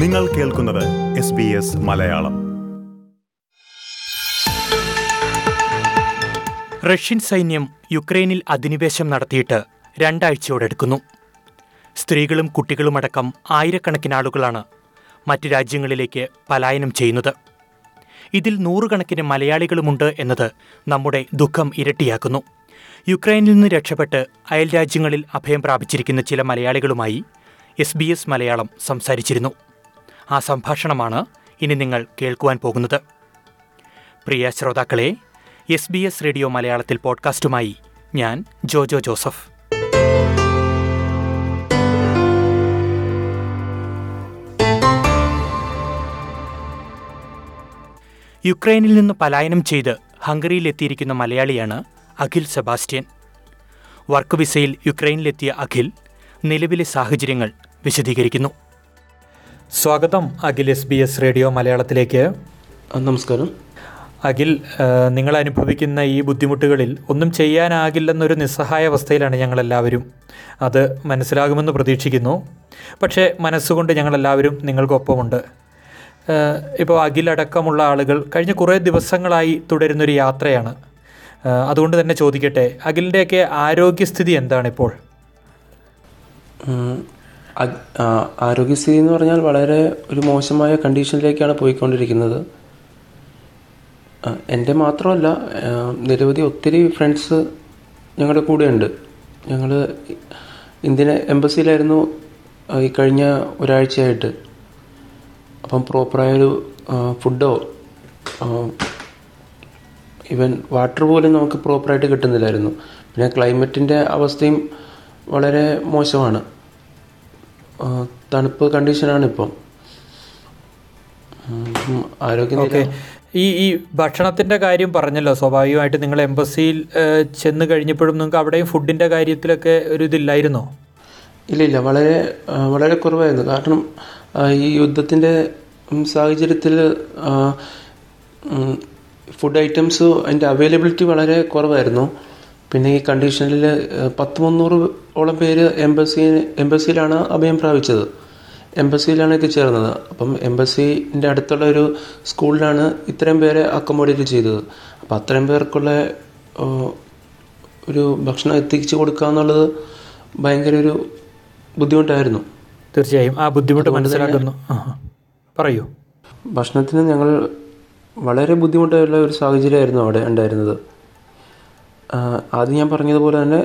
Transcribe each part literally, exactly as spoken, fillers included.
നിങ്ങൾ കേൾക്കുന്നത് S B S Malayalam. Russian സൈന്യം യുക്രൈനിൽ അധിനിവേശം നടത്തിയിട്ട് രണ്ടാഴ്ചയോടെടുക്കുന്നു. സ്ത്രീകളും കുട്ടികളുമടക്കം ആയിരക്കണക്കിനാളുകളാണ് മറ്റ് രാജ്യങ്ങളിലേക്ക് പലായനം ചെയ്യുന്നത്. ഇതിൽ നൂറുകണക്കിന് മലയാളികളുമുണ്ട് എന്നത് നമ്മുടെ ദുഃഖം ഇരട്ടിയാക്കുന്നു. യുക്രൈനിൽ നിന്ന് രക്ഷപ്പെട്ട് അയൽരാജ്യങ്ങളിൽ അഭയം പ്രാപിച്ചിരിക്കുന്ന ചില മലയാളികളുമായി എസ് ബി എസ് മലയാളം സംസാരിച്ചിരുന്നു. ആ സംഭാഷണമാണ് ഇനി നിങ്ങൾ കേൾക്കുവാൻ പോകുന്നത്. പ്രിയ ശ്രോതാക്കളെ, എസ് ബി എസ് റേഡിയോ മലയാളത്തിൽ പോഡ്കാസ്റ്റുമായി ഞാൻ ജോജോ ജോസഫ്. യുക്രൈനിൽ നിന്ന് പലായനം ചെയ്ത് ഹംഗറിയിലെത്തിയിരിക്കുന്ന മലയാളിയാണ് അഖിൽ സെബാസ്റ്റ്യൻ. വർക്ക് വിസയിൽ യുക്രൈനിലെത്തിയ അഖിൽ നിലവിലെ സാഹചര്യങ്ങൾ വിശദീകരിക്കുന്നു. സ്വാഗതം Akhil, S B S radio മലയാളത്തിലേക്ക്. നമസ്കാരം അഖിൽ. നിങ്ങൾ അനുഭവിക്കുന്ന ഈ ബുദ്ധിമുട്ടുകളിൽ ഒന്നും ചെയ്യാനാകില്ലെന്നൊരു നിസ്സഹായ അവസ്ഥയിലാണ് ഞങ്ങളെല്ലാവരും. അത് മനസ്സിലാകുമെന്ന് പ്രതീക്ഷിക്കുന്നു. പക്ഷേ മനസ്സുകൊണ്ട് ഞങ്ങളെല്ലാവരും നിങ്ങൾക്കൊപ്പമുണ്ട്. ഇപ്പോൾ അഖിലടക്കമുള്ള ആളുകൾ കഴിഞ്ഞ കുറേ ദിവസങ്ങളായി തുടരുന്നൊരു യാത്രയാണ്. അതുകൊണ്ട് തന്നെ ചോദിക്കട്ടെ, അഖിലിൻ്റെയൊക്കെ ആരോഗ്യസ്ഥിതി എന്താണിപ്പോൾ? ആരോഗ്യസ്ഥിതി എന്ന് പറഞ്ഞാൽ വളരെ ഒരു മോശമായ കണ്ടീഷനിലേക്കാണ് പോയിക്കൊണ്ടിരിക്കുന്നത്. എൻ്റെ മാത്രമല്ല, നിരവധി ഒത്തിരി ഫ്രണ്ട്സ് ഞങ്ങളുടെ കൂടെയുണ്ട്. ഞങ്ങൾ ഇന്ത്യൻ എംബസിയിലായിരുന്നു ഈ കഴിഞ്ഞ ഒരാഴ്ചയായിട്ട്. അപ്പം പ്രോപ്പറായൊരു ഫുഡോ ഈവൻ വാട്ടർ പോലും നമുക്ക് പ്രോപ്പറായിട്ട് കിട്ടുന്നില്ലായിരുന്നു. പിന്നെ ക്ലൈമറ്റിൻ്റെ അവസ്ഥയും വളരെ മോശമാണ്. തണുപ്പ് കണ്ടീഷനാണിപ്പം. ആരോഗ്യ ഈ ഈ ഭക്ഷണത്തിൻ്റെ കാര്യം പറഞ്ഞല്ലോ. സ്വാഭാവികമായിട്ട് നിങ്ങൾ എംബസിയിൽ ചെന്ന് കഴിഞ്ഞപ്പോഴും നിങ്ങൾക്ക് അവിടെയും ഫുഡിൻ്റെ കാര്യത്തിലൊക്കെ ഒരു ഇതില്ലായിരുന്നോ? ഇല്ല ഇല്ല വളരെ വളരെ കുറവായിരുന്നു. കാരണം ഈ യുദ്ധത്തിൻ്റെ സാഹചര്യത്തിൽ ഫുഡ് ഐറ്റംസ് അതിൻ്റെ അവൈലബിലിറ്റി വളരെ കുറവായിരുന്നു. പിന്നെ ഈ കണ്ടീഷനിൽ പത്ത് മുന്നൂറോളം പേര് എംബസി എംബസിയിലാണ് അഭയം പ്രാപിച്ചത്. എംബസിയിലാണ് എത്തിച്ചേർന്നത്. അപ്പം എംബസിൻ്റെ അടുത്തുള്ള ഒരു സ്കൂളിലാണ് ഇത്രയും പേരെ അക്കോമഡേറ്റ് ചെയ്തത്. അപ്പം അത്രയും പേർക്കുള്ള ഒരു ഭക്ഷണം എത്തിച്ചു കൊടുക്കുക എന്നുള്ളത് ഭയങ്കര ഒരു ബുദ്ധിമുട്ടായിരുന്നു. തീർച്ചയായും ആ ബുദ്ധിമുട്ട് മനസ്സിലാക്കുന്നു. പറയൂ. ഭക്ഷണത്തിന് ഞങ്ങൾ വളരെ ബുദ്ധിമുട്ടായിട്ടുള്ള ഒരു സാഹചര്യമായിരുന്നു അവിടെ ഉണ്ടായിരുന്നത്. ആദ്യം ഞാൻ പറഞ്ഞതുപോലെ തന്നെ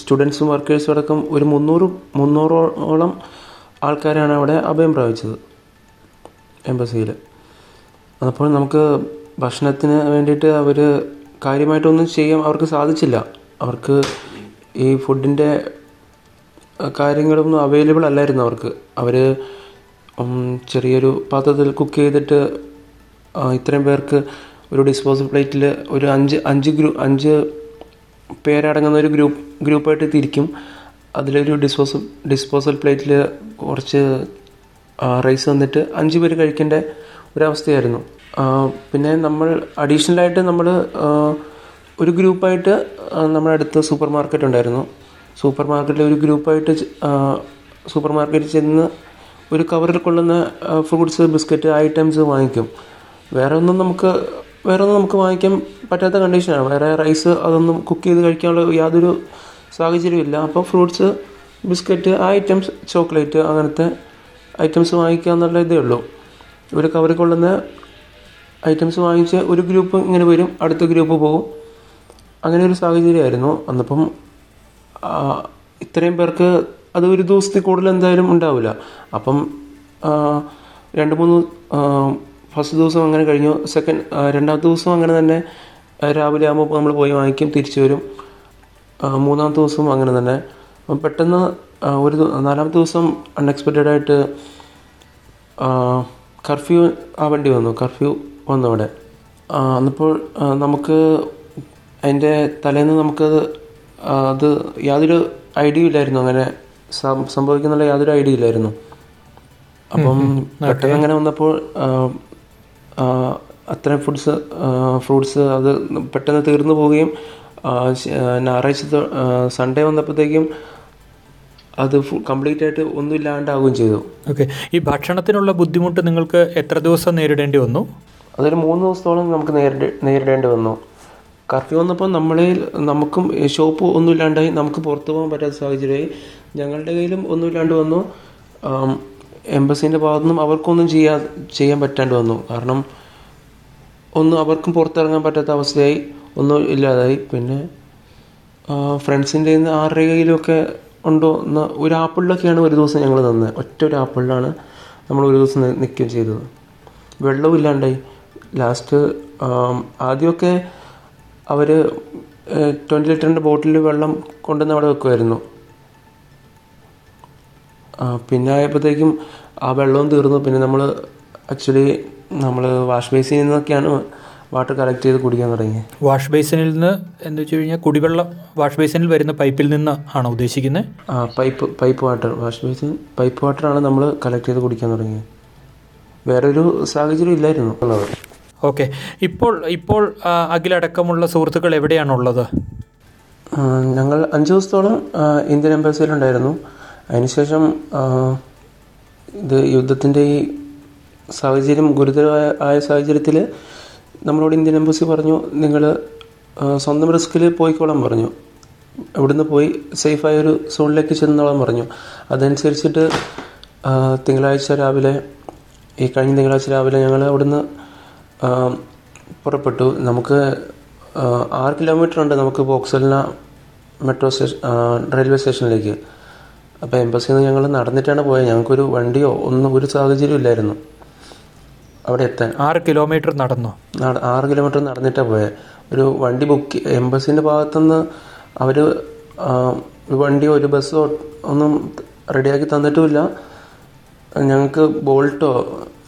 സ്റ്റുഡൻസും വർക്കേഴ്സും അടക്കം ഒരു മുന്നൂറ് മുന്നൂറോളം ആൾക്കാരാണ് അവിടെ അഭയം പ്രാപിച്ചത് എംബസിയിൽ. അപ്പോൾ നമുക്ക് ഭക്ഷണത്തിന് വേണ്ടിയിട്ട് അവർ കാര്യമായിട്ടൊന്നും ചെയ്യാൻ അവർക്ക് സാധിച്ചില്ല. അവർക്ക് ഈ ഫുഡിൻ്റെ കാര്യങ്ങളൊന്നും അവൈലബിൾ അല്ലായിരുന്നു. അവർക്ക് അവർ ചെറിയൊരു പാത്രത്തിൽ കുക്ക് ചെയ്തിട്ട് ഇത്രയും പേർക്ക് ഒരു ഡിസ്പോസൽ പ്ലേറ്റിൽ ഒരു അഞ്ച് അഞ്ച് ഗ്രൂ അഞ്ച് പേരടങ്ങുന്ന ഒരു ഗ്രൂപ്പ് ഗ്രൂപ്പായിട്ട് തിരിക്കും. അതിലൊരു ഡിസ്പോസൽ ഡിസ്പോസൽ പ്ലേറ്റിൽ കുറച്ച് റൈസ് വന്നിട്ട് അഞ്ച് പേര് കഴിക്കേണ്ട ഒരവസ്ഥയായിരുന്നു. പിന്നെ നമ്മൾ അഡീഷണലായിട്ട് നമ്മൾ ഒരു ഗ്രൂപ്പായിട്ട് നമ്മുടെ അടുത്ത് സൂപ്പർ മാർക്കറ്റ് ഉണ്ടായിരുന്നു. സൂപ്പർ മാർക്കറ്റിൽ ഒരു ഗ്രൂപ്പായിട്ട് സൂപ്പർ മാർക്കറ്റിൽ ചെന്ന് ഒരു കവറിൽ കൊള്ളുന്ന ഫ്രൂട്ട്സ്, ബിസ്ക്കറ്റ് ഐറ്റംസ് വാങ്ങിക്കും. വേറെ ഒന്നും നമുക്ക് വേറെ ഒന്നും നമുക്ക് വാങ്ങിക്കാൻ പറ്റാത്ത കണ്ടീഷനാണ്. വേറെ റൈസ് അതൊന്നും കുക്ക് ചെയ്ത് കഴിക്കാനുള്ള യാതൊരു സാഹചര്യമില്ല. അപ്പോൾ ഫ്രൂട്ട്സ്, ബിസ്ക്കറ്റ്, ആ ഐറ്റംസ്, ചോക്ലേറ്റ്, അങ്ങനത്തെ ഐറ്റംസ് വാങ്ങിക്കുക എന്നുള്ള ഇതേ ഉള്ളൂ. ഒരു കവറിൽ കൊള്ളുന്ന ഐറ്റംസ് വാങ്ങിച്ച് ഒരു ഗ്രൂപ്പ് ഇങ്ങനെ വരും, അടുത്ത ഗ്രൂപ്പ് പോകും. അങ്ങനെ ഒരു സാഹചര്യമായിരുന്നു അന്നപ്പം. ഇത്രയും പേർക്ക് അത് ഒരു ദിവസത്തിൽ കൂടുതൽ എന്തായാലും ഉണ്ടാവില്ല. അപ്പം രണ്ട് മൂന്ന് ഫസ്റ്റ് ദിവസം അങ്ങനെ കഴിഞ്ഞു. സെക്കൻഡ് രണ്ടാമത്തെ ദിവസം അങ്ങനെ തന്നെ. രാവിലെ ആകുമ്പോൾ നമ്മൾ പോയി വാങ്ങിക്കും, തിരിച്ചു വരും. മൂന്നാമത്തെ ദിവസം അങ്ങനെ തന്നെ. അപ്പം പെട്ടെന്ന് ഒരു നാലാമത്തെ ദിവസം അൺഎക്സ്പെക്റ്റഡായിട്ട് കർഫ്യൂ ആവേണ്ടി വന്നു. കർഫ്യൂ വന്നു അവിടെ. അന്നപ്പോൾ നമുക്ക് അതിൻ്റെ തലേന്ന് നമുക്കത് അത് യാതൊരു ഐഡിയ ഇല്ലായിരുന്നു. അങ്ങനെ സംഭവിക്കുന്നുള്ള യാതൊരു ഐഡിയ ഇല്ലായിരുന്നു. അപ്പം പെട്ടെന്ന് അങ്ങനെ വന്നപ്പോൾ അത്രയും ഫുഡ്സ് ഫ്രൂട്ട്സ് അത് പെട്ടെന്ന് തീർന്നു പോവുകയും ഞായറാഴ്ച സൺഡേ വന്നപ്പോഴത്തേക്കും അത് കംപ്ലീറ്റ് ആയിട്ട് ഒന്നും ഇല്ലാണ്ടാവുകയും ചെയ്തു. ഓക്കെ, ഈ ഭക്ഷണത്തിനുള്ള ബുദ്ധിമുട്ട് നിങ്ങൾക്ക് എത്ര ദിവസം നേരിടേണ്ടി വന്നു? അതൊരു മൂന്ന് ദിവസത്തോളം നമുക്ക് നേരിടേണ്ടി വന്നു. കർഫ്യൂ വന്നപ്പോൾ നമ്മളെ നമുക്കും ഷോപ്പ് ഒന്നും ഇല്ലാണ്ടായി, നമുക്ക് പുറത്തു പോകാൻ പറ്റാത്ത സാഹചര്യമായി, ഞങ്ങളുടെ കയ്യിലും ഒന്നും ഇല്ലാണ്ട് വന്നു. എംബസീൻ്റെ ഭാഗത്തുനിന്നും അവർക്കൊന്നും ചെയ്യാ ചെയ്യാൻ പറ്റാണ്ട് വന്നു. കാരണം ഒന്നും അവർക്കും പുറത്തിറങ്ങാൻ പറ്റാത്ത അവസ്ഥയായി, ഒന്നും ഇല്ലാതായി. പിന്നെ ഫ്രണ്ട്സിൻ്റെ നിന്ന് ആരുടെ കയ്യിലൊക്കെ ഉണ്ടോ എന്ന് ഒരു ആപ്പിളിലൊക്കെയാണ് ഒരു ദിവസം ഞങ്ങൾ തന്നത്. ഒറ്റ ഒരു ആപ്പിളിലാണ് നമ്മൾ ഒരു ദിവസം നിൽക്കുകയും ചെയ്തത്. വെള്ളവും ഇല്ലാണ്ടായി. ലാസ്റ്റ് ആദ്യമൊക്കെ അവർ ട്വൻറ്റി ലിറ്ററിൻ്റെ ബോട്ടിലിൽ വെള്ളം കൊണ്ടുവന്ന് അവിടെ വെക്കുമായിരുന്നു. പിന്നെ ആയപ്പോഴത്തേക്കും ആ വെള്ളവും തീർന്നു. പിന്നെ നമ്മൾ ആക്ച്വലി നമ്മൾ വാഷ് ബേസിൽ നിന്നൊക്കെയാണ് വാട്ടർ കളക്ട് ചെയ്ത് കുടിക്കാൻ തുടങ്ങി. വാഷ് ബേസിനിൽ നിന്ന് എന്ന് വെച്ച് കഴിഞ്ഞാൽ കുടിവെള്ളം വാഷ് ബേസിനിൽ വരുന്ന പൈപ്പിൽ നിന്ന് ആണോ ഉദ്ദേശിക്കുന്നത്? ആ pipe pipe water wash basin pipe വാട്ടറാണ് നമ്മൾ കളക്ട് ചെയ്ത് കുടിക്കാൻ തുടങ്ങിയത്. വേറൊരു സാഹചര്യം ഇല്ലായിരുന്നു. ഓക്കെ, ഇപ്പോൾ ഇപ്പോൾ അഖിലടക്കമുള്ള സുഹൃത്തുക്കൾ എവിടെയാണുള്ളത്? ഞങ്ങൾ അഞ്ച് ദിവസത്തോളം ഇന്ത്യൻ എംബസിയിലുണ്ടായിരുന്നു. അതിനുശേഷം ഇത് യുദ്ധത്തിൻ്റെ ഈ സാഹചര്യം ഗുരുതരമായ ആയ സാഹചര്യത്തിൽ നമ്മളോട് ഇന്ത്യൻ എംബസി പറഞ്ഞു നിങ്ങൾ സ്വന്തം റിസ്കിൽ പോയിക്കോളാൻ പറഞ്ഞു. ഇവിടുന്ന് പോയി സേഫായൊരു സോണിലേക്ക് ചെന്നോളാൻ പറഞ്ഞു. അതനുസരിച്ചിട്ട് തിങ്കളാഴ്ച രാവിലെ ഈ കഴിഞ്ഞ തിങ്കളാഴ്ച രാവിലെ ഞങ്ങൾ അവിടുന്ന് പുറപ്പെട്ടു. നമുക്ക് ആറ് കിലോമീറ്റർ ഉണ്ട് നമുക്ക് ബോക്സലിന മെട്രോ സ്റ്റേഷൻ റെയിൽവേ സ്റ്റേഷനിലേക്ക്. അപ്പോൾ എംബസിയിൽ നിന്ന് ഞങ്ങൾ നടന്നിട്ടാണ് പോയത്. ഞങ്ങൾക്കൊരു വണ്ടിയോ ഒന്നും ഒരു സാഹചര്യം ഇല്ലായിരുന്നു അവിടെ എത്താൻ. ആറ് കിലോമീറ്റർ നടന്നു ആറ് കിലോമീറ്റർ നടന്നിട്ടാണ് പോയത്. ഒരു വണ്ടി ബുക്ക് എംബസിൻ്റെ ഭാഗത്തുനിന്ന് അവർ ഒരു വണ്ടിയോ ഒരു ബസ്സോ ഒന്നും റെഡിയാക്കി തന്നിട്ടുമില്ല. ഞങ്ങൾക്ക് ബോൾട്ടോ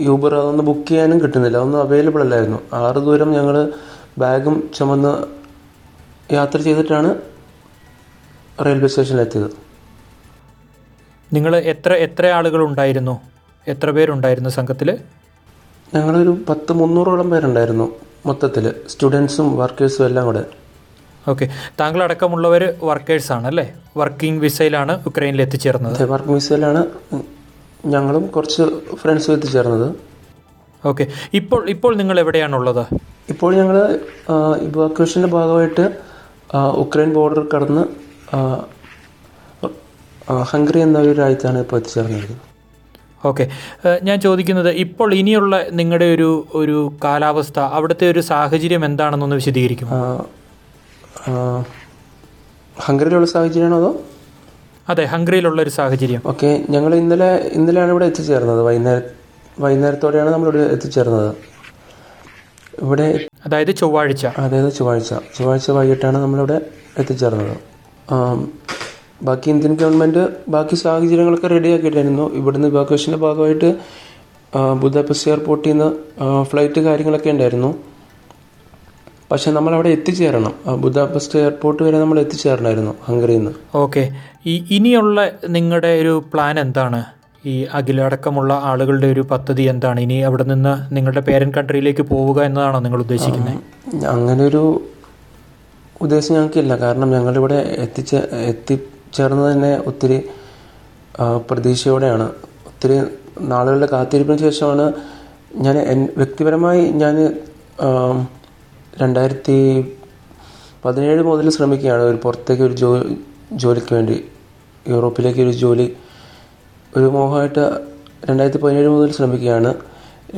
യൂബർ അതൊന്നും ബുക്ക് ചെയ്യാനും കിട്ടുന്നില്ല, അതൊന്നും അവൈലബിൾ അല്ലായിരുന്നു. ആറ് ദൂരം ഞങ്ങൾ ബാഗും ചുമന്ന് യാത്ര ചെയ്തിട്ടാണ് റെയിൽവേ സ്റ്റേഷനിലെത്തിയത്. നിങ്ങൾ എത്ര എത്ര ആളുകളുണ്ടായിരുന്നു? എത്ര പേരുണ്ടായിരുന്നു സംഘത്തിൽ? ഞങ്ങളൊരു പത്ത് മുന്നൂറോളം പേരുണ്ടായിരുന്നു മൊത്തത്തിൽ, സ്റ്റുഡൻസും വർക്കേഴ്സും എല്ലാം കൂടെ. ഓക്കെ, താങ്കളടക്കമുള്ളവർ വർക്കേഴ്സാണ് അല്ലേ? വർക്കിംഗ് വിസയിലാണ് ഉക്രൈനിൽ എത്തിച്ചേർന്നത്? അതെ, വർക്കിംഗ് വിസയിലാണ് ഞങ്ങളും കുറച്ച് ഫ്രണ്ട്സും എത്തിച്ചേർന്നത്. ഓക്കെ, ഇപ്പോൾ ഇപ്പോൾ നിങ്ങൾ എവിടെയാണുള്ളത്? ഇപ്പോൾ ഞങ്ങൾ ഇവാക്വേഷൻ്റെ ഭാഗമായിട്ട് ഉക്രൈൻ ബോർഡർ കടന്ന് ഹംഗറി എന്ന ഒരു രാജ്യത്താണ് ഇപ്പോൾ എത്തിച്ചേർന്നത്. ഓക്കെ, ഞാൻ ചോദിക്കുന്നത് ഇപ്പോൾ ഇനിയുള്ള നിങ്ങളുടെ ഒരു ഒരു കാലാവസ്ഥ, അവിടുത്തെ ഒരു സാഹചര്യം എന്താണെന്നൊന്ന് വിശദീകരിക്കും. ഹംഗറിയിലുള്ള സാഹചര്യമാണോ അതോ? അതെ, ഹംഗറിയിലുള്ള ഒരു സാഹചര്യം. ഓക്കെ, ഞങ്ങൾ ഇന്നലെ ഇന്നലെയാണ് ഇവിടെ എത്തിച്ചേർന്നത്. വൈകുന്നേരം വൈകുന്നേരത്തോടെയാണ് നമ്മളിവിടെ എത്തിച്ചേർന്നത്. ഇവിടെ അതായത് ചൊവ്വാഴ്ച അതായത് ചൊവ്വാഴ്ച ചൊവ്വാഴ്ച വൈകിട്ടാണ് നമ്മളിവിടെ എത്തിച്ചേർന്നത്. ബാക്കി ഇന്ത്യൻ ഗവൺമെൻറ് ബാക്കി സാഹചര്യങ്ങളൊക്കെ റെഡിയാക്കിയിട്ടായിരുന്നു. ഇവിടുന്ന് ഇവാക്വേഷൻ്റെ ഭാഗമായിട്ട് ബുദാപെസ്റ്റ് എയർപോർട്ടിൽ നിന്ന് ഫ്ലൈറ്റ് കാര്യങ്ങളൊക്കെ ഉണ്ടായിരുന്നു. പക്ഷേ നമ്മളവിടെ എത്തിച്ചേരണം. ബുദാപെസ്റ്റ് എയർപോർട്ട് വരെ നമ്മൾ എത്തിച്ചേരണമായിരുന്നു ഹംഗറിയിൽ നിന്ന്. ഓക്കെ, ഈ ഇനിയുള്ള നിങ്ങളുടെ ഒരു പ്ലാൻ എന്താണ്? ഈ അഖിലടക്കമുള്ള ആളുകളുടെ ഒരു പദ്ധതി എന്താണ്? ഇനി അവിടെ നിന്ന് നിങ്ങളുടെ പേരൻറ് കൺട്രിയിലേക്ക് പോവുക എന്നതാണോ നിങ്ങൾ ഉദ്ദേശിക്കുന്നത്? അങ്ങനൊരു ഉദ്ദേശം ഞങ്ങൾക്കില്ല. കാരണം ഞങ്ങളിവിടെ എത്തിച്ച എത്തി ചേർന്ന് തന്നെ ഒത്തിരി പ്രതീക്ഷയോടെയാണ്, ഒത്തിരി നാളുകളുടെ കാത്തിരിപ്പിന് ശേഷമാണ്. ഞാൻ വ്യക്തിപരമായി ഞാൻ രണ്ടായിരത്തി പതിനേഴ് മുതൽ ശ്രമിക്കുകയാണ് ഒരു പുറത്തേക്ക് ഒരു ജോ ജോലിക്ക് വേണ്ടി, യൂറോപ്പിലേക്ക് ഒരു ജോലി ഒരു മോഹമായിട്ട് രണ്ടായിരത്തി പതിനേഴ് മുതൽ ശ്രമിക്കുകയാണ്.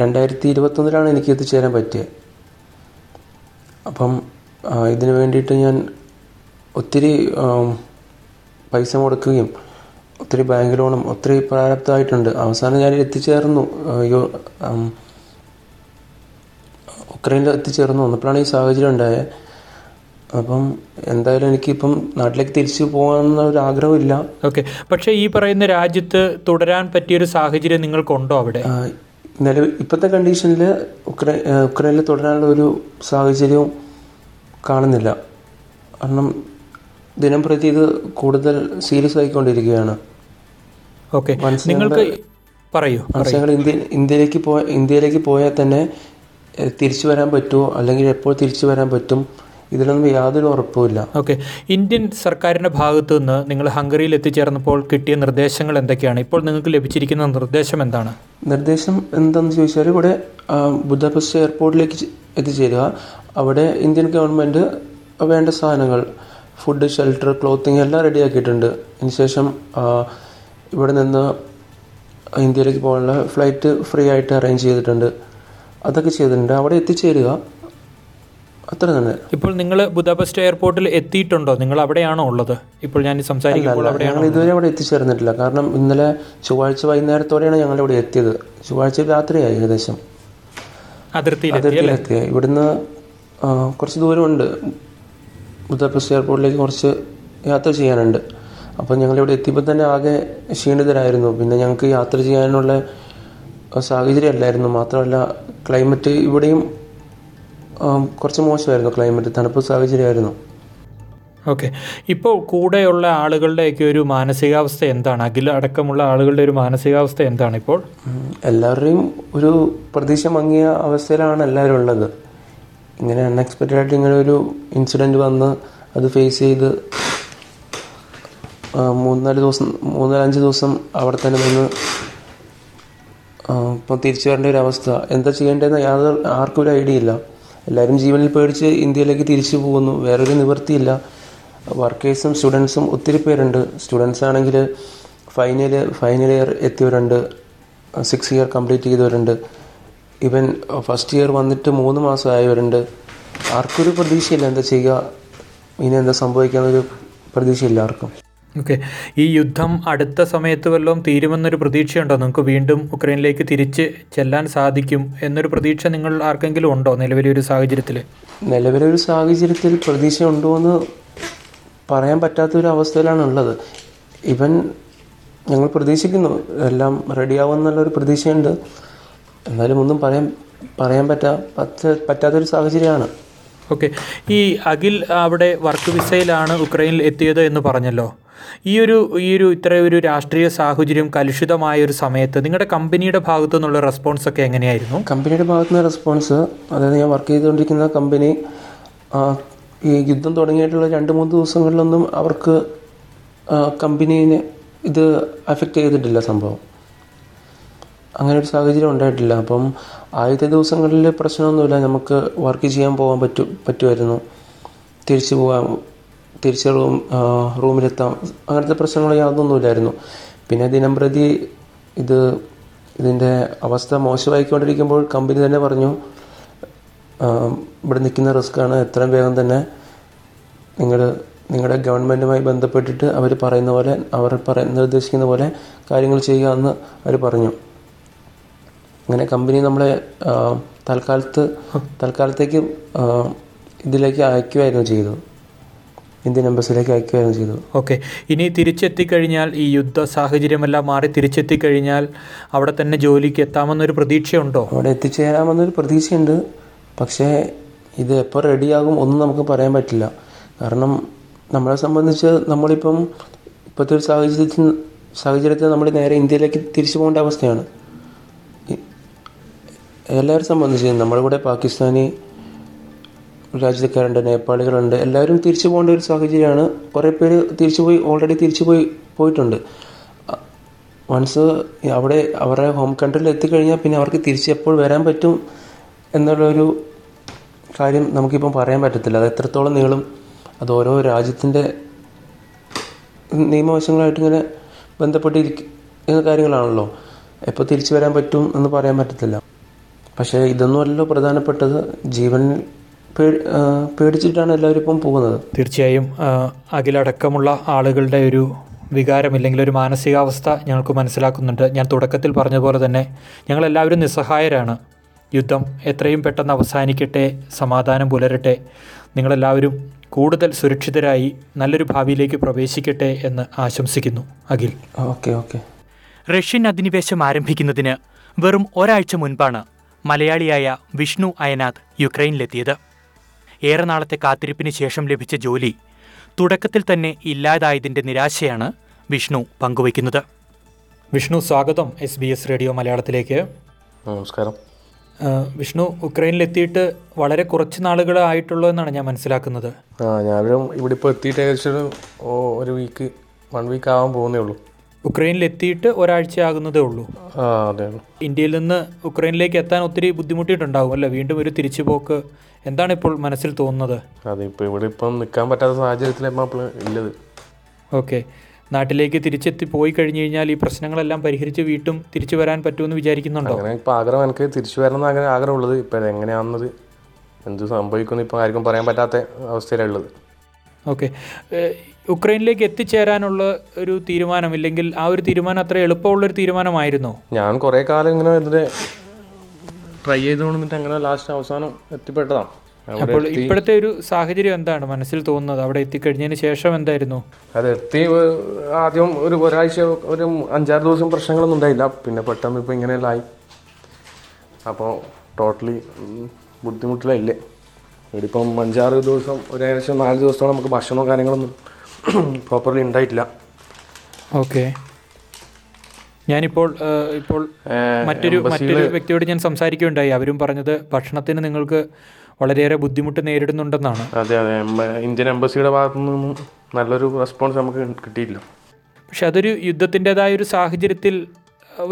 രണ്ടായിരത്തി ഇരുപത്തൊന്നിലാണ് എനിക്ക് എത്തിച്ചേരാൻ പറ്റിയത്. അപ്പം ഇതിനു വേണ്ടിയിട്ട് ഞാൻ ഒത്തിരി പൈസ മുടക്കുകയും ഒത്തിരി ബാങ്ക് ലോണും ഒത്തിരി പ്രാരബ്ധമായിട്ടുണ്ട്. അവസാനം ഞാൻ എത്തിച്ചേർന്നു, ഉക്രൈനിൽ എത്തിച്ചേർന്നു. വന്നപ്പോഴാണ് ഈ സാഹചര്യം ഉണ്ടായത്. അപ്പം എന്തായാലും എനിക്കിപ്പം നാട്ടിലേക്ക് തിരിച്ചു പോകാമെന്ന ഒരു ആഗ്രഹമില്ല. ഓക്കെ, പക്ഷേ ഈ പറയുന്ന രാജ്യത്ത് തുടരാൻ പറ്റിയൊരു സാഹചര്യം നിങ്ങൾക്കുണ്ടോ അവിടെ? നിലവിൽ ഇപ്പോഴത്തെ കണ്ടീഷനിൽ ഉക്രൈൻ ഉക്രൈനിൽ തുടരാനുള്ള ഒരു സാഹചര്യവും കാണുന്നില്ല. കാരണം ദിനം പ്രതി ഇത് കൂടുതൽ സീരിയസ് ആയിക്കൊണ്ടിരിക്കുകയാണ്. ഓക്കെ, നിങ്ങൾക്ക് പറയൂ ഞങ്ങൾ ഇന്ത്യ ഇന്ത്യയിലേക്ക് പോയ ഇന്ത്യയിലേക്ക് പോയാൽ തന്നെ തിരിച്ചു വരാൻ പറ്റുമോ, അല്ലെങ്കിൽ എപ്പോൾ തിരിച്ചു വരാൻ പറ്റും, ഇതിലൊന്നും യാതൊരു ഉറപ്പുമില്ല. ഓക്കെ, ഇന്ത്യൻ സർക്കാരിൻ്റെ ഭാഗത്തു നിന്ന് നിങ്ങൾ ഹംഗറിയിൽ എത്തിച്ചേർന്നപ്പോൾ കിട്ടിയ നിർദ്ദേശങ്ങൾ എന്തൊക്കെയാണ്? ഇപ്പോൾ നിങ്ങൾക്ക് ലഭിച്ചിരിക്കുന്ന നിർദ്ദേശം എന്താണ്? നിർദ്ദേശം എന്താണെന്ന് ചോദിച്ചാൽ, ഇവിടെ ബുഡാപെസ്റ്റ് എയർപോർട്ടിലേക്ക് എത്തിച്ചേരുക. അവിടെ ഇന്ത്യൻ ഗവൺമെൻറ് വേണ്ട സാധനങ്ങൾ, ഫുഡ്, ഷെൽട്ടർ, ക്ലോത്തിങ് എല്ലാം റെഡിയാക്കിയിട്ടുണ്ട്. അതിനുശേഷം ഇവിടെ നിന്ന് ഇന്ത്യയിലേക്ക് പോകാനുള്ള ഫ്ലൈറ്റ് ഫ്രീ ആയിട്ട് അറേഞ്ച് ചെയ്തിട്ടുണ്ട്. അതൊക്കെ ചെയ്തിട്ടുണ്ട്. അവിടെ എത്തിച്ചേരുക, അത്ര തന്നെ. ഇപ്പോൾ നിങ്ങൾ ബുഡാപെസ്റ്റ് എയർപോർട്ടിൽ എത്തിയിട്ടുണ്ടോ? നിങ്ങൾ അവിടെയാണോ ഉള്ളത് ഇപ്പോൾ ഞാൻ സംസാരിക്കുമ്പോൾ? ഞങ്ങൾ ഇതുവരെ അവിടെ എത്തിച്ചേർന്നിട്ടില്ല. കാരണം ഇന്നലെ ചൊവ്വാഴ്ച വൈകുന്നേരത്തോടെയാണ് ഞങ്ങൾ ഇവിടെ എത്തിയത്. ചൊവ്വാഴ്ച രാത്രിയായി ഏകദേശം. അതിർത്തിയിലെത്തിയ ഇവിടുന്ന് കുറച്ച് ദൂരമുണ്ട്, ബുഡാപെസ്റ്റ് എയർപോർട്ടിലേക്ക് കുറച്ച് യാത്ര ചെയ്യാനുണ്ട്. അപ്പോൾ ഞങ്ങളിവിടെ എത്തിയപ്പോൾ തന്നെ ആകെ ക്ഷീണിതരായിരുന്നു. പിന്നെ ഞങ്ങൾക്ക് യാത്ര ചെയ്യാനുള്ള സാഹചര്യം അല്ലായിരുന്നു. മാത്രമല്ല ക്ലൈമറ്റ് ഇവിടെയും കുറച്ച് മോശമായിരുന്നു. ക്ലൈമറ്റ് തണുപ്പ് സാഹചര്യമായിരുന്നു. ഓക്കെ, ഇപ്പോൾ കൂടെയുള്ള ആളുകളുടെയൊക്കെ ഒരു മാനസികാവസ്ഥ എന്താണ്? അഖിൽ അടക്കമുള്ള ആളുകളുടെ ഒരു മാനസികാവസ്ഥ എന്താണ് ഇപ്പോൾ? എല്ലാവരുടെയും ഒരു പ്രതീക്ഷ മങ്ങിയ അവസ്ഥയിലാണ് എല്ലാവരും ഉള്ളത്. ഇങ്ങനെ അൺഎക്സ്പെക്റ്റഡ് ആയിട്ട് ഇങ്ങനെ ഒരു ഇൻസിഡൻറ്റ് വന്ന് അത് ഫേസ് ചെയ്ത് മൂന്നാല് ദിവസം മൂന്നാലഞ്ച് ദിവസം അവിടെ തന്നെ നിന്ന് ഇപ്പോൾ തിരിച്ചു വരേണ്ട ഒരു അവസ്ഥ. എന്താ ചെയ്യേണ്ടതെന്ന് യാതൊരു ആർക്കും ഒരു ഐഡിയ ഇല്ല. എല്ലാവരും ജീവനിൽ പേടിച്ച് ഇന്ത്യയിലേക്ക് തിരിച്ചു പോകുന്നു. വേറൊരു നിവൃത്തിയില്ല. വർക്കേഴ്സും സ്റ്റുഡൻസും ഒത്തിരി പേരുണ്ട്. സ്റ്റുഡൻസ് ആണെങ്കിൽ ഫൈനൽ ഫൈനൽ ഇയർ എത്തിയവരുണ്ട്, സിക്സ് ഇയർ കംപ്ലീറ്റ് ചെയ്തവരുണ്ട്, ഇവൻ ഫസ്റ്റ് ഇയർ വന്നിട്ട് മൂന്ന് മാസം ആയവരുണ്ട്. ആർക്കൊരു പ്രതീക്ഷയില്ല. എന്താ ചെയ്യുക, ഇനി എന്താ സംഭവിക്കാമെന്നൊരു പ്രതീക്ഷയില്ല ആർക്കും. ഓക്കെ, ഈ യുദ്ധം അടുത്ത സമയത്ത് വല്ലതും തീരുമെന്നൊരു പ്രതീക്ഷയുണ്ടോ? നിങ്ങൾക്ക് വീണ്ടും ഉക്രൈനിലേക്ക് തിരിച്ച് ചെല്ലാൻ സാധിക്കും എന്നൊരു പ്രതീക്ഷ നിങ്ങൾ ആർക്കെങ്കിലും ഉണ്ടോ നിലവിലൊരു സാഹചര്യത്തിൽ? നിലവിലൊരു സാഹചര്യത്തിൽ പ്രതീക്ഷ ഉണ്ടോ എന്ന് പറയാൻ പറ്റാത്തൊരു അവസ്ഥയിലാണുള്ളത്. ഇവൻ ഞങ്ങൾ പ്രതീക്ഷിക്കുന്നു എല്ലാം റെഡിയാവുമെന്നുള്ളൊരു പ്രതീക്ഷയുണ്ട്. എന്നാലും ഒന്നും പറയാൻ പറയാൻ പറ്റാ പറ്റാത്തൊരു സാഹചര്യമാണ്. ഓക്കെ, ഈ അഖിൽ അവിടെ വർക്ക് വിസയിലാണ് ഉക്രൈനിൽ എത്തിയത് എന്ന് പറഞ്ഞല്ലോ. ഈ ഒരു ഈ ഒരു ഇത്ര ഒരു രാഷ്ട്രീയ സാഹചര്യം കലുഷിതമായ ഒരു സമയത്ത് നിങ്ങളുടെ കമ്പനിയുടെ ഭാഗത്തു നിന്നുള്ള റെസ്പോൺസ് ഒക്കെ എങ്ങനെയായിരുന്നു? കമ്പനിയുടെ ഭാഗത്തുനിന്ന് റെസ്പോൺസ്, അതായത് ഞാൻ വർക്ക് ചെയ്തുകൊണ്ടിരിക്കുന്ന കമ്പനി, ഈ യുദ്ധം തുടങ്ങിയിട്ടുള്ള രണ്ട് മൂന്ന് ദിവസങ്ങളിലൊന്നും അവർക്ക് കമ്പനീനെ ഇത് അഫക്റ്റ് ചെയ്തിട്ടില്ല സംഭവം. അങ്ങനെ ഒരു സാഹചര്യം ഉണ്ടായിട്ടില്ല. അപ്പം ആദ്യത്തെ ദിവസങ്ങളിൽ പ്രശ്നമൊന്നുമില്ല. നമുക്ക് വർക്ക് ചെയ്യാൻ പോകാൻ പറ്റു പറ്റുമായിരുന്നു തിരിച്ചു പോകാൻ, തിരിച്ച് റൂം റൂമിലെത്താം. അങ്ങനത്തെ പ്രശ്നങ്ങൾ യാതൊന്നുമില്ലായിരുന്നു. പിന്നെ ദിനം പ്രതി ഇത് ഇതിൻ്റെ അവസ്ഥ മോശമായിക്കൊണ്ടിരിക്കുമ്പോൾ കമ്പനി തന്നെ പറഞ്ഞു, ഇവിടെ നിൽക്കുന്ന റിസ്ക്കാണ്, എത്രയും വേഗം തന്നെ നിങ്ങൾ നിങ്ങളുടെ ഗവൺമെൻറ്റുമായി ബന്ധപ്പെട്ടിട്ട് അവർ പറയുന്ന പോലെ അവർ പറയ നിർദ്ദേശിക്കുന്ന പോലെ കാര്യങ്ങൾ ചെയ്യുക എന്ന് അവർ പറഞ്ഞു. അങ്ങനെ കമ്പനി നമ്മളെ തൽക്കാലത്ത് തൽക്കാലത്തേക്ക് ഇതിലേക്ക് അയക്കുകയായിരുന്നു ചെയ്തത്, ഇന്ത്യൻ എംബസിയിലേക്ക് അയക്കുകയായിരുന്നു ചെയ്തത്. ഓക്കെ, ഇനി തിരിച്ചെത്തിക്കഴിഞ്ഞാൽ, ഈ യുദ്ധ സാഹചര്യമെല്ലാം മാറി തിരിച്ചെത്തിക്കഴിഞ്ഞാൽ അവിടെ തന്നെ ജോലിക്ക് എത്താമെന്നൊരു പ്രതീക്ഷയുണ്ടോ? അവിടെ എത്തിച്ചേരാമെന്നൊരു പ്രതീക്ഷയുണ്ട്. പക്ഷേ ഇത് എപ്പോൾ റെഡിയാകും ഒന്നും നമുക്ക് പറയാൻ പറ്റില്ല. കാരണം നമ്മളെ സംബന്ധിച്ച് നമ്മളിപ്പം ഇപ്പോഴത്തെ ഒരു സാഹചര്യത്തിൽ സാഹചര്യത്തിൽ നമ്മൾ നേരെ ഇന്ത്യയിലേക്ക് തിരിച്ചു പോകേണ്ട അവസ്ഥയാണ്. എല്ലാവരും സംബന്ധിച്ച് നമ്മളിവിടെ പാകിസ്ഥാനി രാജ്യക്കാരുണ്ട്, നേപ്പാളികളുണ്ട്, എല്ലാവരും തിരിച്ചു പോകേണ്ട ഒരു സാഹചര്യമാണ്. കുറേ പേര് തിരിച്ചു പോയി ഓൾറെഡി തിരിച്ചു പോയി പോയിട്ടുണ്ട്. വൺസ് അവിടെ അവരുടെ ഹോം കൺട്രിയിൽ എത്തിക്കഴിഞ്ഞാൽ പിന്നെ അവർക്ക് തിരിച്ച് എപ്പോൾ വരാൻ പറ്റും എന്നുള്ളൊരു കാര്യം നമുക്കിപ്പം പറയാൻ പറ്റത്തില്ല. അത് എത്രത്തോളം നീളും, അത് ഓരോ രാജ്യത്തിൻ്റെ നിയമവശങ്ങളായിട്ട് ഇങ്ങനെ ബന്ധപ്പെട്ടിരിക്കുന്ന കാര്യങ്ങളാണല്ലോ. എപ്പോൾ തിരിച്ചു വരാൻ പറ്റും എന്ന് പറയാൻ പറ്റത്തില്ല. പക്ഷേ ഇതൊന്നുമല്ലോ പ്രധാനപ്പെട്ടത്. ജീവൻ പേടിച്ചിട്ടാണ് എല്ലാവരും ഇപ്പം പോകുന്നത്. തീർച്ചയായും അഖിലടക്കമുള്ള ആളുകളുടെ ഒരു വികാരമില്ലെങ്കിൽ ഒരു മാനസികാവസ്ഥ ഞങ്ങൾക്ക് മനസ്സിലാക്കുന്നുണ്ട്. ഞാൻ തുടക്കത്തിൽ പറഞ്ഞതുപോലെ തന്നെ ഞങ്ങളെല്ലാവരും നിസ്സഹായരാണ്. യുദ്ധം എത്രയും പെട്ടെന്ന് അവസാനിക്കട്ടെ, സമാധാനം പുലരട്ടെ, നിങ്ങളെല്ലാവരും കൂടുതൽ സുരക്ഷിതരായി നല്ലൊരു ഭാവിയിലേക്ക് പ്രവേശിക്കട്ടെ എന്ന് ആശംസിക്കുന്നു. Akhil, okay okay. റഷ്യൻ അധിനിവേശം ആരംഭിക്കുന്നതിന് വെറും ഒരാഴ്ച മുൻപാണ് മലയാളിയായ വിഷ്ണു അയനാഥ് യുക്രൈനിലെത്തിയത്. ഏറെ നാളത്തെ കാത്തിരിപ്പിന് ശേഷം ലഭിച്ച ജോലി തുടക്കത്തിൽ തന്നെ ഇല്ലാതായതിൻ്റെ നിരാശയാണ് വിഷ്ണു പങ്കുവയ്ക്കുന്നത്. വിഷ്ണു, സ്വാഗതം എസ് ബി എസ് റേഡിയോ മലയാളത്തിലേക്ക്. നമസ്കാരം. വിഷ്ണു, ഉക്രൈനിലെത്തിയിട്ട് വളരെ കുറച്ച് നാളുകൾ ആയിട്ടുള്ളൂ എന്നാണ് ഞാൻ മനസ്സിലാക്കുന്നത്. ആ, ഞാനൊരു ഇവിടെ ഇപ്പോൾ എത്തിയിട്ട് ഏകദേശം ഒരു വീക്ക് വൺ വീക്ക് ആവാൻ പോകുന്നേ ഉള്ളൂ. ഉക്രൈനിലെത്തിയിട്ട് ഒരാഴ്ച ആകുന്നതേ ഉള്ളൂ. ഇന്ത്യയിൽ നിന്ന് ഉക്രൈനിലേക്ക് എത്താൻ ഒത്തിരി ബുദ്ധിമുട്ടിയിട്ടുണ്ടാകും അല്ലേ? വീണ്ടും ഒരു തിരിച്ചുപോക്ക് എന്താണ് ഇപ്പോൾ മനസ്സിൽ തോന്നുന്നത്? അതെ, ഇപ്പോൾ ഇവിടെ ഇപ്പം നിൽക്കാൻ പറ്റാത്ത സാഹചര്യത്തിലാണ് ഉള്ളത്. ഓക്കെ, നാട്ടിലേക്ക് തിരിച്ചെത്തി പോയി കഴിഞ്ഞു കഴിഞ്ഞാൽ ഈ പ്രശ്നങ്ങളെല്ലാം പരിഹരിച്ച് വീട്ടും തിരിച്ചു വരാൻ പറ്റുമെന്ന് വിചാരിക്കുന്നുണ്ടോ? അങ്ങനെ ഇപ്പോൾ ആഗ്രഹം എനിക്ക് തിരിച്ചു വരണം അങ്ങനെ ആഗ്രഹമുള്ളത്. ഇപ്പം എങ്ങനെയാണെന്നത്, എന്ത് സംഭവിക്കുന്നു ഇപ്പോൾ ആർക്കും പറയാൻ പറ്റാത്ത അവസ്ഥയിലുള്ളത്. ഓക്കെ, ഉക്രൈനിലേക്ക് എത്തിച്ചേരാനുള്ള ഒരു തീരുമാനം, ഇല്ലെങ്കിൽ ആ ഒരു തീരുമാനം അത്ര എളുപ്പമുള്ളൊരു തീരുമാനമായിരുന്നോ? ഞാൻ കുറേ കാലം ഇങ്ങനെ ഇതിൻ്റെ ട്രൈ ചെയ്തുകൊണ്ട് അങ്ങനെ ലാസ്റ്റ് അവസാനം എത്തിപ്പെട്ടതാണ്. അപ്പോൾ ഇപ്പോഴത്തെ ഒരു സാഹചര്യം എന്താണ് മനസ്സിൽ തോന്നുന്നത്? അവിടെ എത്തിക്കഴിഞ്ഞതിന് ശേഷം എന്തായിരുന്നു? അത് എത്തി ആദ്യം ഒരു ഒരാഴ്ച ഒരു അഞ്ചാറ് ദിവസം പ്രശ്നങ്ങളൊന്നും ഉണ്ടായില്ല. പിന്നെ പെട്ടെന്ന് ഇപ്പോൾ ഇങ്ങനെയെല്ലാമായി. അപ്പോൾ ടോട്ടലി ബുദ്ധിമുട്ടിലില്ലേ. ഇവിടിപ്പം അഞ്ചാറ് ദിവസം ഒരു ഏകദേശം നാല് ദിവസത്തോളം നമുക്ക് ഭക്ഷണമോ കാര്യങ്ങളൊന്നും പ്രോപ്പർലി ഉണ്ടായിട്ടില്ല. ഓക്കെ, ഞാനിപ്പോൾ ഇപ്പോൾ മറ്റൊരു മറ്റൊരു വ്യക്തിയോട് ഞാൻ സംസാരിക്കുകയുണ്ടായി. അവരും പറഞ്ഞത് ഭക്ഷണത്തിന് നിങ്ങൾക്ക് വളരെയേറെ ബുദ്ധിമുട്ട് നേരിടുന്നുണ്ടെന്നാണ്. അതെ അതെ, ഇന്ത്യൻ എംബസിയുടെ ഭാഗത്തുനിന്നും നല്ലൊരു റെസ്പോൺസ് നമുക്ക് കിട്ടിയില്ല. പക്ഷെ അതൊരു യുദ്ധത്തിൻ്റെതായ ഒരു സാഹചര്യത്തിൽ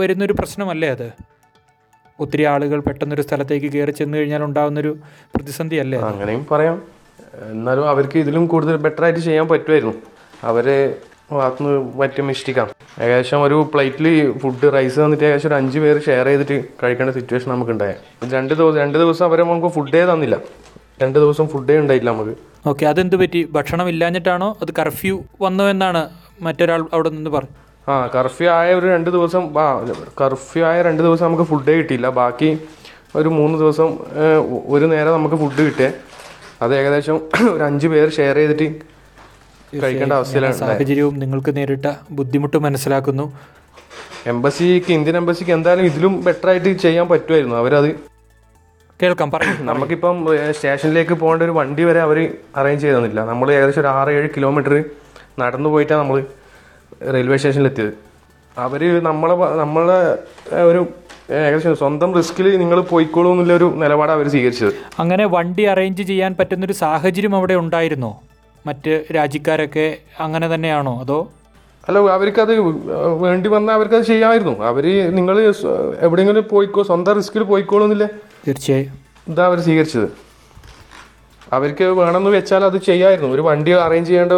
വരുന്നൊരു പ്രശ്നമല്ലേ അത്? ഒത്തിരി ആളുകൾ പെട്ടെന്നൊരു സ്ഥലത്തേക്ക് കയറി ചെന്ന് കഴിഞ്ഞാൽ ഉണ്ടാകുന്നൊരു പ്രതിസന്ധി അല്ലേ? അങ്ങനെയും പറയാം. എന്നാലും അവർക്ക് ഇതിലും കൂടുതൽ ബെറ്ററായിട്ട് ചെയ്യാൻ പറ്റുമായിരുന്നു. അവരെ ഭാഗത്തുനിന്ന് പറ്റും മിസ്റ്റേക്കാണ്. ഏകദേശം ഒരു പ്ലേറ്റിൽ ഫുഡ് റൈസ് തന്നിട്ട് ഏകദേശം ഒരു അഞ്ച് പേര് ഷെയർ ചെയ്തിട്ട് കഴിക്കേണ്ട സിറ്റുവേഷൻ നമുക്ക് ഉണ്ടായത്. രണ്ട് ദിവസം രണ്ട് ദിവസം അവരെ നമുക്ക് ഫുഡേ തന്നില്ല. രണ്ട് ദിവസം ഫുഡേ ഉണ്ടായില്ല നമുക്ക്. ഓക്കെ, അതെന്ത് പറ്റി? ഭക്ഷണം ഇല്ലാഞ്ഞിട്ടാണോ? അത് കർഫ്യൂ വന്നു എന്നാണ് മറ്റൊരാൾ അവിടെ നിന്ന് പറഞ്ഞു. ആ, കർഫ്യൂ ആയ ഒരു രണ്ട് ദിവസം കർഫ്യൂ ആയ രണ്ട് ദിവസം നമുക്ക് ഫുഡേ കിട്ടിയില്ല. ബാക്കി ഒരു മൂന്ന് ദിവസം ഒരു നേരം നമുക്ക് ഫുഡ് കിട്ടിയേ. അത് ഏകദേശം ഒരു അഞ്ച് പേര് ഷെയർ ചെയ്തിട്ട് കഴിക്കേണ്ട അവസ്ഥയിലാണ്. സാഹചര്യവും നിങ്ങൾക്ക് നേരിട്ട ബുദ്ധിമുട്ട് മനസ്സിലാക്കുന്നു. എംബസിക്ക്, ഇന്ത്യൻ എംബസിക്ക് എന്തായാലും ഇതിലും ബെറ്റർ ആയിട്ട് ചെയ്യാൻ പറ്റുമായിരുന്നു. അവരത് കേൾക്കാം പറയും. നമുക്കിപ്പം സ്റ്റേഷനിലേക്ക് പോകേണ്ട ഒരു വണ്ടി വരെ അവർ അറേഞ്ച് ചെയ്ത് തന്നില്ല. നമ്മൾ ഏകദേശം ഒരു ആറ് ഏഴ് കിലോമീറ്റർ നടന്നു പോയിട്ടാണ് നമ്മൾ റെയിൽവേ സ്റ്റേഷനിലെത്തിയത്. അവർ നമ്മളെ നമ്മളെ ഒരു ഏകദേശം സ്വന്തം റിസ്കിൽ നിങ്ങൾ പോയിക്കോളൂ എന്നുള്ളൊരു നിലപാടാണ് അവർ സ്വീകരിച്ചത്. അങ്ങനെ വണ്ടി അറേഞ്ച് ചെയ്യാൻ പറ്റുന്നൊരു സാഹചര്യം അവിടെ ഉണ്ടായിരുന്നോ? മറ്റ് രാജ്യക്കാരൊക്കെ അങ്ങനെ തന്നെയാണോ? അതോ അല്ല, അവർക്കത് വേണ്ടി വന്നാൽ അവർക്കത് ചെയ്യാമായിരുന്നു. അവർ നിങ്ങൾ എവിടെയെങ്കിലും പോയിക്കോ, സ്വന്തം റിസ്കിൽ പോയിക്കോളൂന്നില്ലേ തീർച്ചയായും ഇതാ അവർ സ്വീകരിച്ചത്. അവർക്ക് വേണമെന്ന് വെച്ചാൽ അത് ചെയ്യാമായിരുന്നു. ഒരു വണ്ടി അറേഞ്ച് ചെയ്യേണ്ട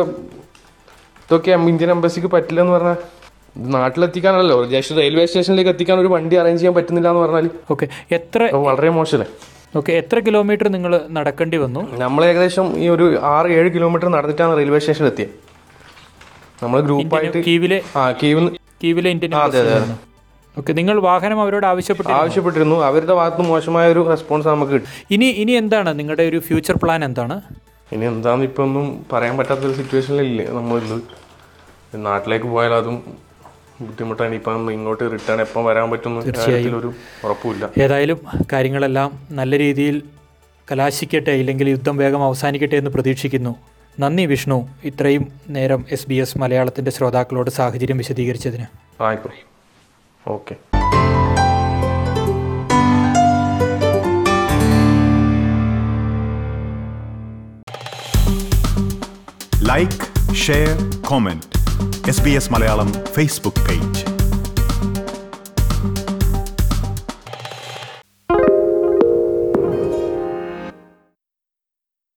ഇതൊക്കെ ഇന്ത്യൻ എംബസിക്ക് പറ്റില്ലെന്ന് പറഞ്ഞാൽ നാട്ടിലെത്തിക്കാനല്ലോ, ജസ്റ്റ് റെയിൽവേ സ്റ്റേഷനിലേക്ക് എത്തിക്കാൻ ഒരു വണ്ടി അറേഞ്ച് ചെയ്യാൻ പറ്റുന്നില്ല എന്ന് പറഞ്ഞാൽ ഓക്കെ എത്ര വളരെ മോശമല്ലേ. ഓക്കെ, എത്ര കിലോമീറ്റർ നിങ്ങൾ നടക്കേണ്ടി വന്നു? നമ്മൾ ഏകദേശം ഈ ഒരു ആറ് ഏഴ് കിലോമീറ്റർ നടന്നിട്ടാണ് റെയിൽവേ സ്റ്റേഷനിൽ എത്തിയത്. നമ്മൾ ഗ്രൂപ്പായിട്ട് കീവിലെ കീവിലെ ഇന്ത്യൻ എംബസിയിലാണ്. ഓക്കെ, നിങ്ങൾ വാഹനം അവരോട് ആവശ്യപ്പെട്ടു ആവശ്യപ്പെട്ടിരുന്നു അവരുടെ ഭാഗത്ത് മോശമായ ഒരു റെസ്പോൺസ് നമുക്ക് കിട്ടും. ഇനി ഇനി എന്താണ് നിങ്ങളുടെ ഒരു ഫ്യൂച്ചർ പ്ലാൻ? എന്താണ് ഇനി എന്താണെന്ന് ഇപ്പം ഒന്നും പറയാൻ പറ്റാത്തൊരു സിറ്റുവേഷനിലില്ലേ നമ്മളിത്. നാട്ടിലേക്ക് പോയാൽ അതും ബുദ്ധിമുട്ടാണ്. ഇപ്പം ഇങ്ങോട്ട് റിട്ടേൺ എപ്പം വരാൻ പറ്റുമെന്ന് തീർച്ചയായും ഒരു ഉറപ്പില്ല. ഏതായാലും കാര്യങ്ങളെല്ലാം നല്ല രീതിയിൽ കലാശിക്കട്ടെ, ഇല്ലെങ്കിൽ യുദ്ധം വേഗം അവസാനിക്കട്ടെ എന്ന് പ്രതീക്ഷിക്കുന്നു. നന്ദി വിഷ്ണു, ഇത്രയും നേരം എസ് ബി എസ് മലയാളത്തിൻ്റെ ശ്രോതാക്കളോട് സാഹചര്യം വിശദീകരിച്ചതിന്. ആയിക്കോട്ടെ, okay. Like, share, comment S B S Malayalam Facebook page.